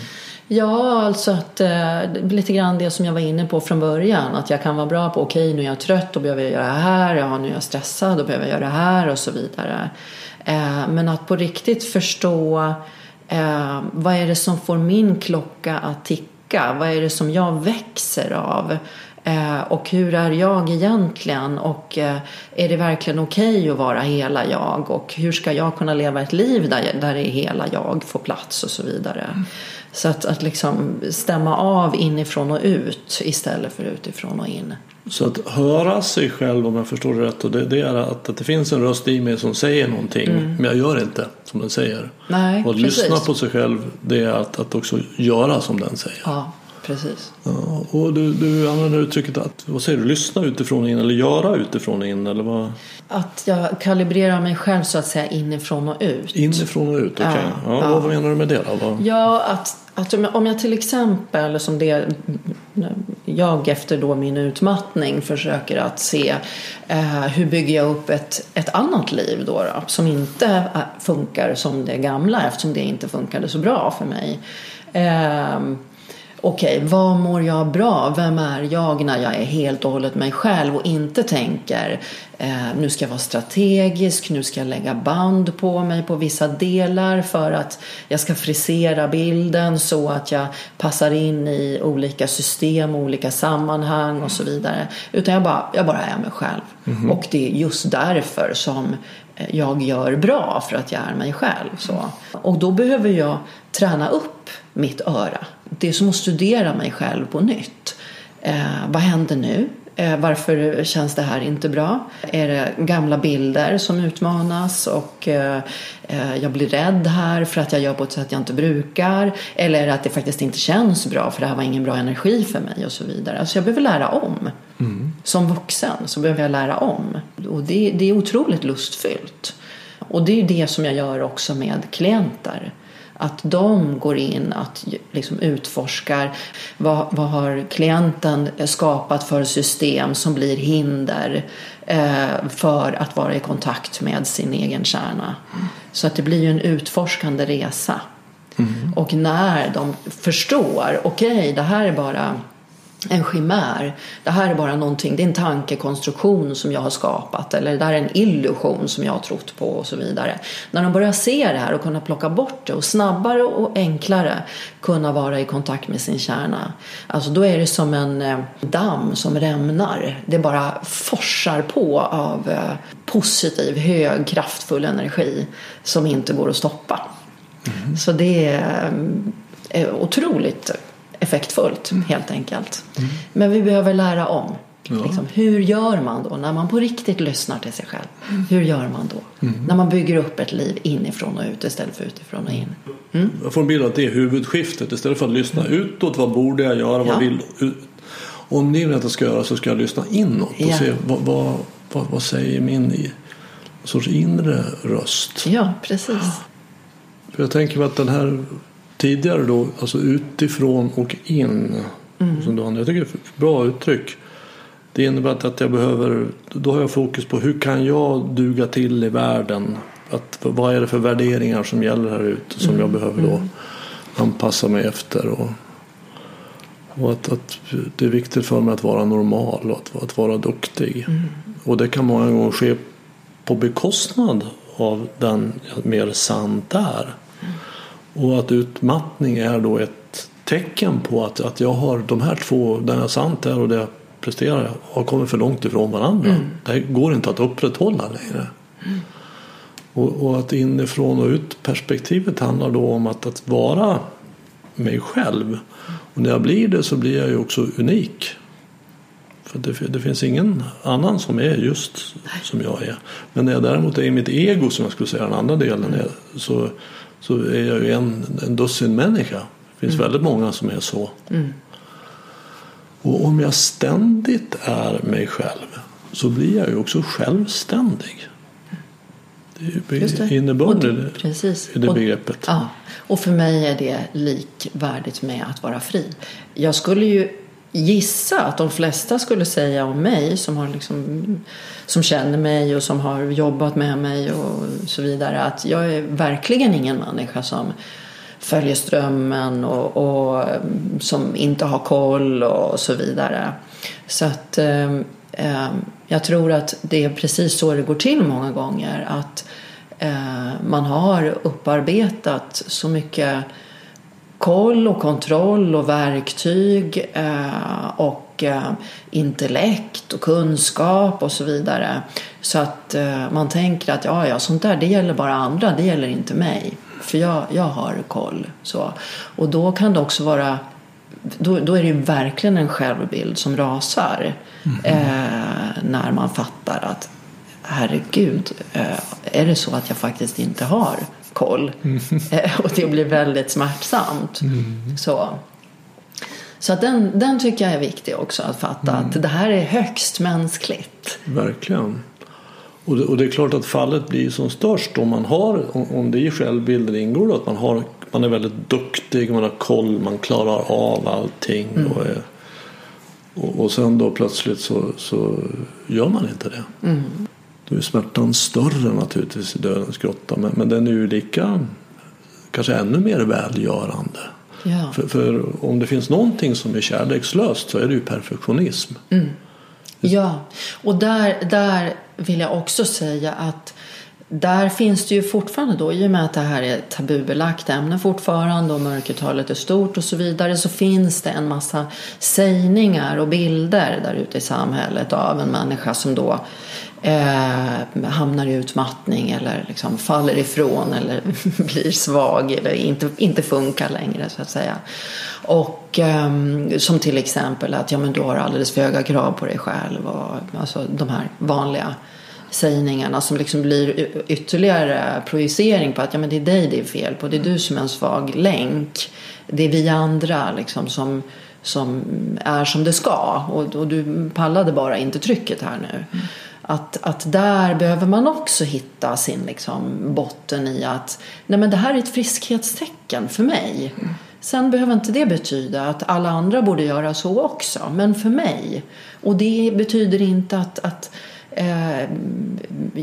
Ja, alltså att eh, lite grann det som jag var inne på från början. Att jag kan vara bra på, okej, okay, nu är jag trött, då behöver jag göra det här. Ja, nu är jag stressad, då behöver jag göra det här och så vidare. Eh, men att på riktigt förstå eh, vad är det som får min klocka att ticka? Vad är det som jag växer av? Eh, och hur är jag egentligen? Och eh, är det verkligen okej okay att vara hela jag? Och hur ska jag kunna leva ett liv där, där det hela jag får plats och så vidare? Mm. Så att, att liksom stämma av inifrån och ut istället för utifrån och in. Så att höra sig själv, om jag förstår det rätt, och det, det är att, att det finns en röst i mig som säger någonting, mm. men jag gör inte som den säger. Nej, och att precis. Lyssna på sig själv, det är att, att också göra som den säger. Ja, precis. Ja, och du, du använder uttrycket att, vad säger du, lyssna utifrån in eller göra utifrån in, eller vad? Att jag kalibrerar mig själv så att säga inifrån och ut. Inifrån och ut, okej. Okay. Ja, ja, ja. Vad menar du med det då? Ja, att, att om jag till exempel, som det jag efter då min utmattning försöker att se eh, hur bygger jag upp ett, ett annat liv då, då som inte funkar som det gamla, eftersom det inte funkade så bra för mig. Eh, Okej, okay, vad mår jag bra? Vem är jag när jag är helt och hållet mig själv och inte tänker eh, nu ska jag vara strategisk, nu ska jag lägga band på mig på vissa delar för att jag ska frisera bilden så att jag passar in i olika system, olika sammanhang och så vidare. Utan jag bara, jag bara är mig själv. Mm-hmm. Och det är just därför som jag gör bra, för att jag är mig själv. Så. Och då behöver jag träna upp mitt öra. Det är som att studera mig själv på nytt. Eh, vad händer nu? Eh, varför känns det här inte bra? Är det gamla bilder som utmanas och eh, jag blir rädd här för att jag gör på ett sätt jag inte brukar? Eller är det att det faktiskt inte känns bra för det här var ingen bra energi för mig och så vidare? Alltså jag behöver lära om. Mm. Som vuxen så behöver jag lära om. Och det, det är otroligt lustfyllt. Och det är det som jag gör också med klienter. Att de går in, att liksom utforskar vad, vad har klienten skapat för system som blir hinder eh, för att vara i kontakt med sin egen kärna. Mm. Så att det blir ju en utforskande resa. Mm. Och när de förstår, okej, okay, det här är bara en chimär, det här är bara någonting, det är en tankekonstruktion som jag har skapat, eller det där är en illusion som jag har trott på och så vidare. När de börjar se det här och kunna plocka bort det och snabbare och enklare kunna vara i kontakt med sin kärna, alltså då är det som en damm som rämnar, det bara forsar på av positiv, hög, kraftfull energi som inte går att stoppa. Mm. Så det är otroligt effektfullt, mm. helt enkelt. Mm. Men vi behöver lära om. Ja. Liksom, hur gör man då när man på riktigt lyssnar till sig själv? Mm. Hur gör man då? Mm. När man bygger upp ett liv inifrån och ut istället för utifrån och in. Mm. Jag får en bild att det är huvudskiftet. Istället för att lyssna utåt, vad borde jag göra, vad ja. vill ut. Om ni vill att jag ska göra, så ska jag lyssna inåt och ja. se vad, vad, vad, vad säger min i? En sorts inre röst. Ja, precis. För jag tänker mig att den här tidigare då, alltså utifrån och in, mm. som du, jag tycker det är ett bra uttryck. Det innebär att jag behöver, då har jag fokus på hur kan jag duga till i världen, att vad är det för värderingar som gäller här ute som mm. jag behöver då anpassa mig efter, och, och att, att det är viktigt för mig att vara normal och att, att vara duktig. Mm. Och det kan många gånger ske på bekostnad av den mer sant är. Och att utmattning är då ett tecken på att, att jag har de här två, den jag sant är och det jag presterar, har kommit för långt ifrån varandra. Mm. Det går inte att upprätthålla längre. Mm. Och, och att inifrån och ut perspektivet handlar då om att, att vara mig själv. Och när jag blir det så blir jag ju också unik. För det, det finns ingen annan som är just som jag är. Men när jag däremot är i mitt ego, som jag skulle säga den andra delen är, så, så är jag ju en, en dussin människa. Det finns mm. väldigt många som är så. Mm. Och om jag ständigt är mig själv så blir jag ju också självständig. Det är innebörden i det begreppet. Och, ja. Och för mig är det likvärdigt med att vara fri. Jag skulle ju gissa att de flesta skulle säga om mig som, har liksom, som känner mig och som har jobbat med mig och så vidare, att jag är verkligen ingen människa som följer strömmen och, och som inte har koll och så vidare. Så att eh, jag tror att det är precis så det går till många gånger, att eh, man har upparbetat så mycket koll och kontroll och verktyg eh, och eh, intellekt och kunskap och så vidare, så att eh, man tänker att ja, ja, sånt där det gäller bara andra, det gäller inte mig, för jag, jag har koll så. Och då kan det också vara då, då är det ju verkligen en självbild som rasar mm-hmm. eh, när man fattar att herregud, eh, är det så att jag faktiskt inte har koll och det blir väldigt smärtsamt mm. så, så att den, den tycker jag är viktig också att fatta mm. att det här är högst mänskligt verkligen. Och det, och det är klart att fallet blir som störst om man har, om, om det i självbilden ingår då, att man, har, man är väldigt duktig, man har koll, man klarar av allting mm. och, är, och, och sen då plötsligt så, så gör man inte det mm. Då är smärtan större naturligtvis i dödens grotta. Men, men den är ju lika, kanske ännu mer välgörande. Ja. För, för om det finns någonting som är kärlekslöst så är det ju perfektionism. Mm. Ja, och där, där vill jag också säga att där finns det ju fortfarande då, i och med att det här är tabubelagt ämne fortfarande och mörkertalet är stort och så vidare, så finns det en massa sägningar och bilder där ute i samhället av en människa som då eh, hamnar i utmattning eller liksom faller ifrån eller blir svag eller inte, inte funkar längre så att säga. Och eh, som till exempel att ja, men du har alldeles för höga krav på dig själv och alltså de här vanliga sägningarna som liksom blir ytterligare projicering på att ja, men det är dig det är fel på, det är du som är en svag länk, det är vi andra liksom som, som är som det ska och, och du pallade bara inte trycket här nu mm. att, att där behöver man också hitta sin liksom botten i att nej, men det här är ett friskhetstecken för mig mm. Sen behöver inte det betyda att alla andra borde göra så också, men för mig, och det betyder inte att, att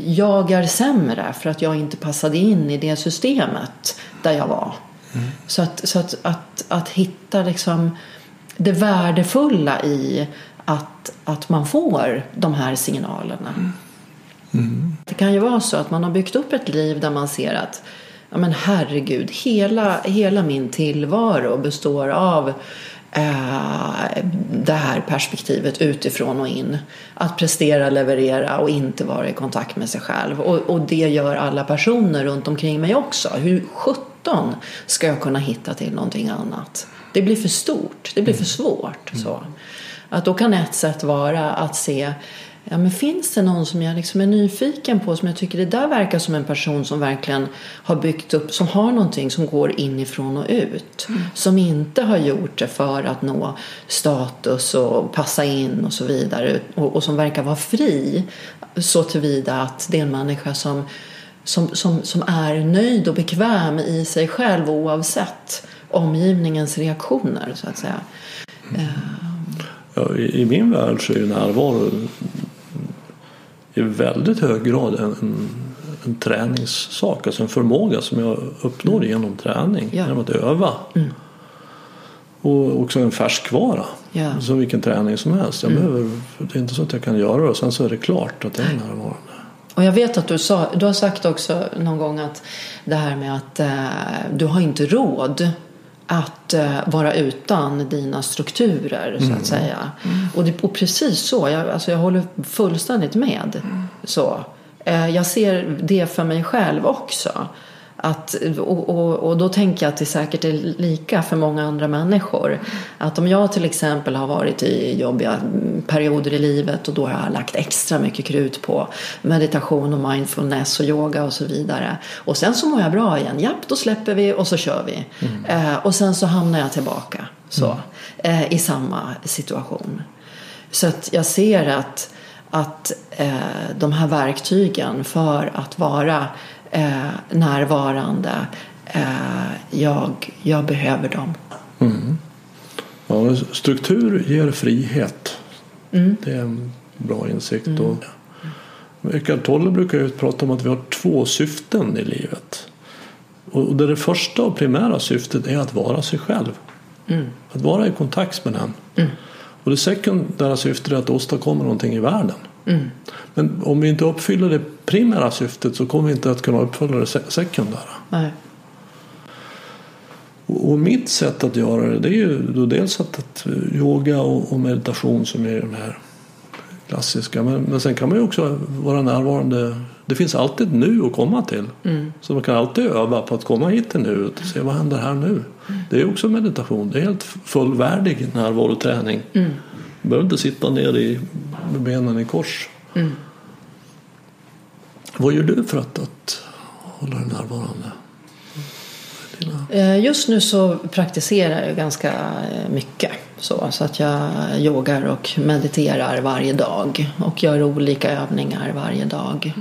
jag är sämre för att jag inte passade in i det systemet där jag var mm. så, att, så att, att, att hitta liksom det värdefulla i att, att man får de här signalerna mm. Mm. Det kan ju vara så att man har byggt upp ett liv där man ser att ja, men herregud, hela, hela min tillvaro består av det här perspektivet utifrån och in, att prestera, leverera och inte vara i kontakt med sig själv, och, och det gör alla personer runt omkring mig också. Hur sjutton ska jag kunna hitta till någonting annat? Det blir för stort, det blir för svårt så. Att då kan ett sätt vara att se ja, men finns det någon som jag liksom är nyfiken på, som jag tycker det där verkar som en person som verkligen har byggt upp, som har någonting som går inifrån och ut mm. som inte har gjort det för att nå status och passa in och så vidare, och, och som verkar vara fri så tillvida att det är en människa som, som, som, som är nöjd och bekväm i sig själv oavsett omgivningens reaktioner så att säga mm. uh. ja, i, i min värld så är ju närvaro i väldigt hög grad en, en, en träningssak, alltså en förmåga som jag uppnår mm. genom träning, ja. Genom att öva mm. och också en färskvara ja. Så vilken träning som helst jag mm. behöver, det är inte så att jag kan göra det och sen så är det klart att det är närvarande. Och jag vet att du, sa, du har sagt också någon gång att det här med att eh, du har inte råd att eh, vara utan dina strukturer, mm. så att säga. Mm. Och, det, och precis så, jag, alltså jag håller fullständigt med. Mm. Så, eh, jag ser det för mig själv också. Att, och, och, och då tänker jag att det säkert är lika för många andra människor, att om jag till exempel har varit i jobbiga perioder i livet och då har jag lagt extra mycket krut på meditation och mindfulness och yoga och så vidare, och sen så mår jag bra igen, japp, då släpper vi och så kör vi, mm. eh, och sen så hamnar jag tillbaka så, mm. eh, i samma situation. Så att jag ser att, att eh, de här verktygen för att vara Eh, närvarande, eh, jag, jag behöver dem. Mm. Ja, struktur ger frihet. Mm. Det är en bra insikt. Mm. Och Eckhart Tolle brukar ju prata om att vi har två syften i livet. Och det första och primära syftet är att vara sig själv. Mm. Att vara i kontakt med den. Mm. Och det sekundära syftet är att åstadkomma någonting i världen. Mm. Men om vi inte uppfyller det primära syftet så kommer vi inte att kunna uppfylla det sekundära. Nej. Och mitt sätt att göra det, det är ju då dels att, att yoga och, och meditation som är de här klassiska, men, men sen kan man ju också vara närvarande. Det finns alltid nu att komma till, mm. så man kan alltid öva på att komma hit till nu och se vad händer här nu. Mm. Det är också meditation, det är helt fullvärdig närvaroträning. Mm. Man behöver inte sitta ner i benen i kors. Mm. Vad gör du för att, att hålla dig närvarande? Dina... Just nu så praktiserar jag ganska mycket. Så, så att jag yogar och mediterar varje dag. Och gör olika övningar varje dag.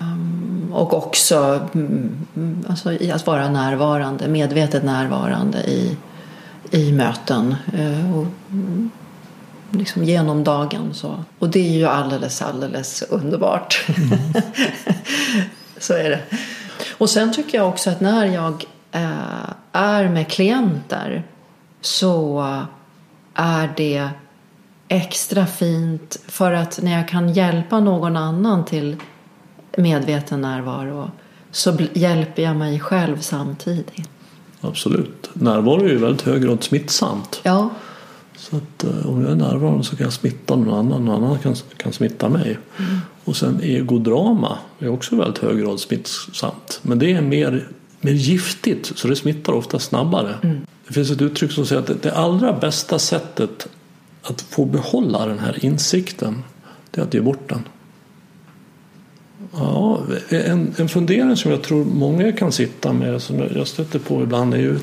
Mm. Och också alltså, i att vara närvarande, medvetet närvarande i, i möten. Och liksom genom dagen så. Och det är ju alldeles, alldeles underbart. Mm. Så är det. Och sen tycker jag också att när jag eh, är med klienter så är det extra fint, för att när jag kan hjälpa någon annan till medveten närvaro så bl- hjälper jag mig själv samtidigt. Absolut. Närvaro är ju väldigt hög grad smittsamt. Ja. Så att om jag är närvarande så kan jag smitta någon annan, någon annan kan, kan smitta mig. Mm. Och sen egodrama är också väldigt hög grad smittsamt. Men det är mer, mer giftigt, så det smittar ofta snabbare. Mm. Det finns ett uttryck som säger att det allra bästa sättet att få behålla den här insikten, det är att ge bort den. Ja, en, en fundering som jag tror många kan sitta med, som jag stöter på ibland, är ju...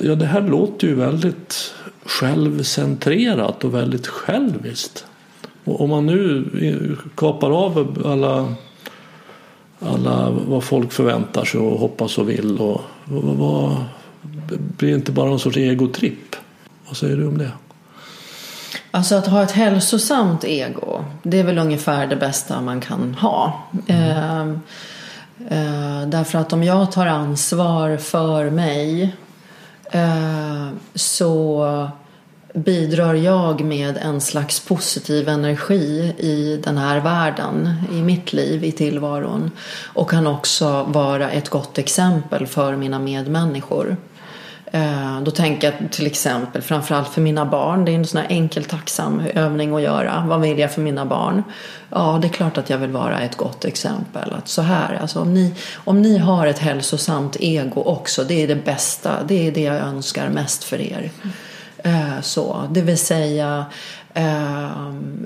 Ja, det här låter ju väldigt... självcentrerat och väldigt själviskt. Och om man nu kapar av alla, alla vad folk förväntar sig och hoppas och vill, och vad, blir inte bara en sorts egotripp? Vad säger du om det? Alltså att ha ett hälsosamt ego, det är väl ungefär det bästa man kan ha. Mm. Eh, eh, därför att om jag tar ansvar för mig, så bidrar jag med en slags positiv energi i den här världen, i mitt liv, i tillvaron, och kan också vara ett gott exempel för mina medmänniskor. Då tänker jag till exempel framförallt för mina barn. Det är en sån här enkel tacksam övning att göra. Vad vill jag för mina barn? Ja, det är klart att jag vill vara ett gott exempel. Att så här, alltså om ni, om ni har ett hälsosamt ego också, det är det bästa, det är det jag önskar mest för er. Så, det vill säga,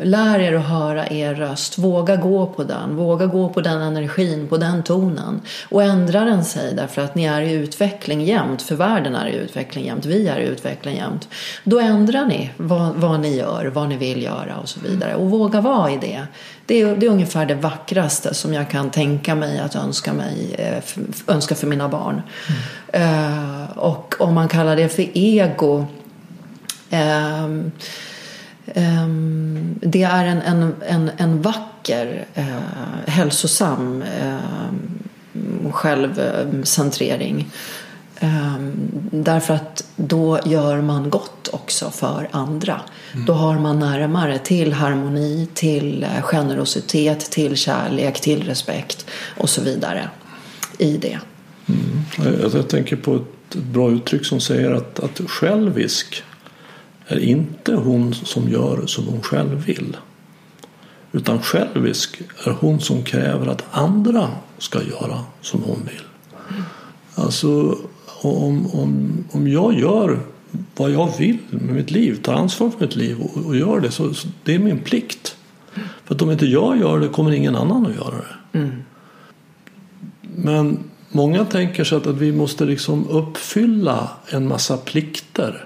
lär er att höra er röst, våga gå på den, våga gå på den energin, på den tonen, och ändra den sig, därför att ni är i utveckling jämt, för världen är i utveckling jämt, vi är i utveckling jämt. Då ändrar ni vad, vad ni gör, vad ni vill göra och så vidare, och våga vara i det. Det är, det är ungefär det vackraste som jag kan tänka mig att önska, mig, önska för mina barn. Mm. Och om man kallar det för ego, ehm Um, det är en, en, en, en vacker, uh, hälsosam uh, självcentrering Därför att då gör man gott också för andra. Mm. Då har man närmare till harmoni, till generositet, till kärlek, till respekt och så vidare i det. Mm. Jag, jag tänker på ett bra uttryck som säger att, att självisk är inte hon som gör som hon själv vill, utan självisk är hon som kräver att andra ska göra som hon vill. Mm. Alltså om, om, om jag gör vad jag vill med mitt liv, tar ansvar för mitt liv och, och gör det, så, så det är min plikt. Mm. För att om inte jag gör det kommer ingen annan att göra det. Mm. Men många tänker sig att, att vi måste liksom uppfylla en massa plikter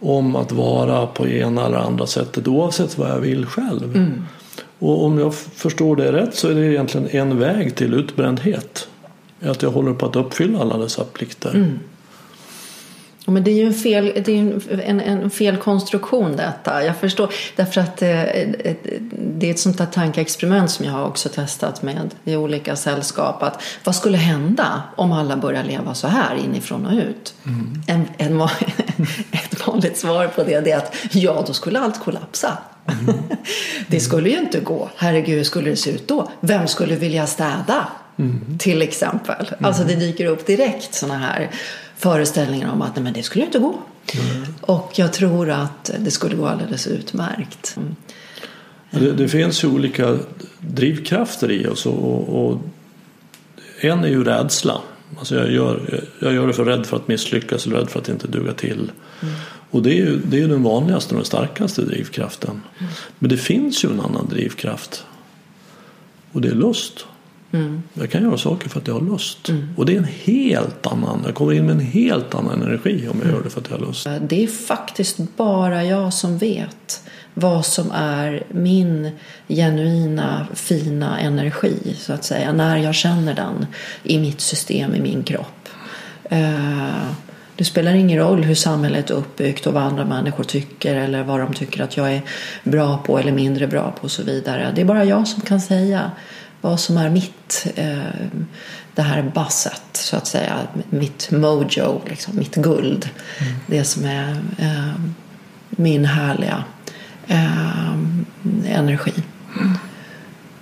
om att vara på ena eller andra sättet oavsett vad jag vill själv. Mm. Och om jag förstår det rätt så är det egentligen en väg till utbrändhet. Att jag håller på att uppfylla alla dessa plikter. Mm. Ja, men det är ju en fel, det är en, en felkonstruktion detta. Jag förstår. Därför att det, det är ett sånt där tankeexperiment som jag har också testat med i olika sällskap. Att vad skulle hända om alla börjar leva så här inifrån och ut? Mm. En, en, ett vanligt svar på det, det är att ja, då skulle allt kollapsa. Mm. Mm. Det skulle ju inte gå. Herregud, hur skulle det se ut då? Vem skulle vilja städa? Mm. Till exempel. Mm. Alltså det dyker upp direkt såna här föreställningar om att nej, men det skulle inte gå. Mm. Och jag tror att det skulle gå alldeles utmärkt. Mm. Det, det finns ju olika drivkrafter i oss och, och en är ju rädsla. Alltså jag gör, jag gör det för rädd för att misslyckas eller rädd för att inte duga till. Mm. Och det är ju det är den vanligaste och den starkaste drivkraften. Mm. Men det finns ju en annan drivkraft. Och det är lust. Mm. Jag kan göra saker för att jag har lust. Mm. Och det är en helt annan, jag kommer in med en helt annan energi om jag mm. gör det för att jag har lust. Det är faktiskt bara jag som vet vad som är min genuina fina energi så att säga, när jag känner den i mitt system, i min kropp. Det spelar ingen roll hur samhället är uppbyggt och vad andra människor tycker eller vad de tycker att jag är bra på eller mindre bra på och så vidare. Det är bara jag som kan säga vad som är mitt, eh, det här basset så att säga, mitt mojo, liksom, mitt guld. Mm. Det som är eh, min härliga eh, energi. Mm.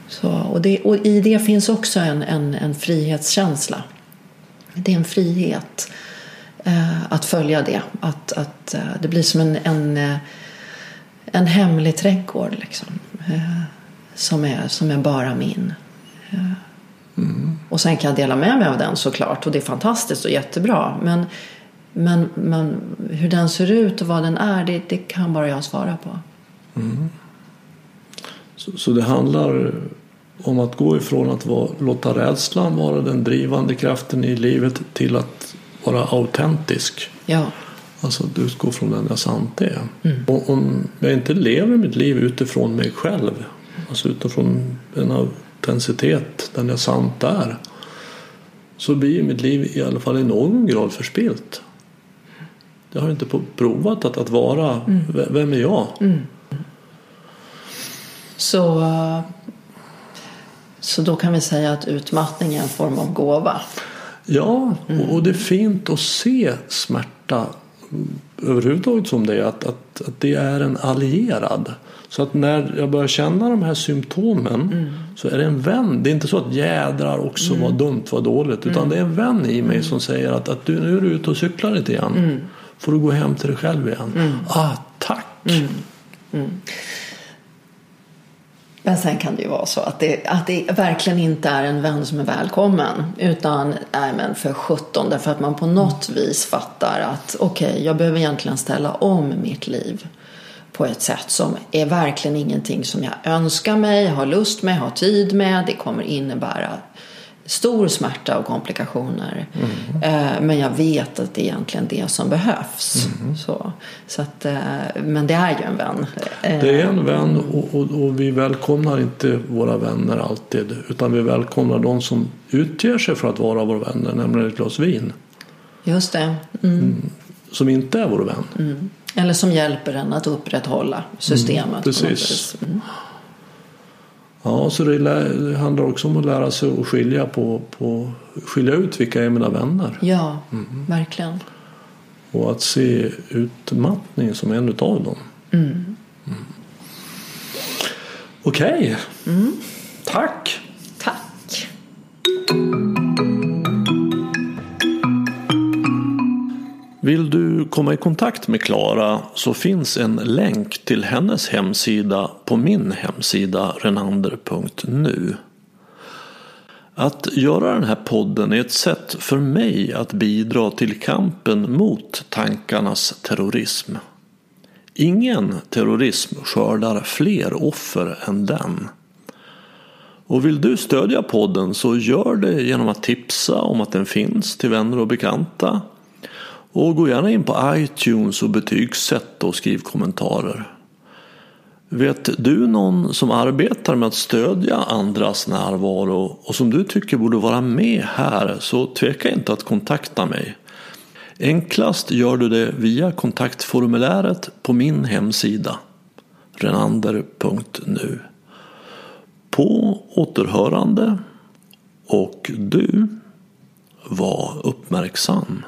Så, och, det, och i det finns också en, en, en frihetskänsla. Det är en frihet eh, att följa det. Att, att, eh, det blir som en, en, en hemlig trädgård liksom. Eh, som är, som är bara min. Ja. Mm. Och sen kan jag dela med mig av den såklart. Och det är fantastiskt och jättebra. Men, men, men hur den ser ut och vad den är, det, det kan bara jag svara på. Mm. Så, så det handlar om att gå ifrån att vara, låta rädslan vara den drivande kraften i livet till att vara autentisk. Ja. Alltså att utgå från den jag sant är. Mm. Och om jag inte lever mitt liv utifrån mig själv, alltså utifrån en autenticitet, den jag sant är, så blir mitt liv i alla fall i någon grad förspilt. Jag har inte provat att, att vara mm. vem är jag? Mm. Så, så då kan vi säga att utmattning är en form av gåva. Ja, mm. och det är fint att se smärta överhuvudtaget som det är, att, att, att det är en allierad. Så att när jag börjar känna de här symptomen mm. så är det en vän. Det är inte så att jädrar också mm. var dumt, var dåligt. Utan mm. det är en vän i mig som säger att, att du, nu är du ute och cyklar lite igen. Mm. Får du gå hem till dig själv igen. Mm. Ah, tack! Mm. Mm. Men sen kan det ju vara så att det, att det verkligen inte är en vän som är välkommen. Utan nej men för sjutton. Därför att man på något vis fattar att okej, okay, jag behöver egentligen ställa om mitt liv på ett sätt som är verkligen ingenting som jag önskar mig, har lust med, har tid med. Det kommer innebära stor smärta och komplikationer. Mm. Men jag vet att det är egentligen det som behövs. Mm. Så, så att, men det är ju en vän. Det är en vän och, och, och vi välkomnar inte våra vänner alltid, utan vi välkomnar de som utger sig för att vara våra vänner, nämligen ett glas vin. Just det. Mm. Som inte är vår vän. Mm. Eller som hjälper den att upprätthålla systemet. Mm, precis. Mm. Ja, så det lär, handlar också om att lära sig att skilja, på, på, skilja ut vilka är mina vänner. Ja, mm. verkligen. Och att se utmattning som en utav dem. Mm. Mm. Okej. Okay. Mm. Tack. Tack. Vill du komma i kontakt med Klara så finns en länk till hennes hemsida på min hemsida renander punkt nu. Att göra den här podden är ett sätt för mig att bidra till kampen mot tankarnas terrorism. Ingen terrorism skördar fler offer än den. Och vill du stödja podden så gör det genom att tipsa om att den finns till vänner och bekanta. Och gå gärna in på iTunes och betygsätt och skriv kommentarer. Vet du någon som arbetar med att stödja andras närvaro och som du tycker borde vara med här, så tveka inte att kontakta mig. Enklast gör du det via kontaktformuläret på min hemsida renander punkt nu. På återhörande, och du var uppmärksam.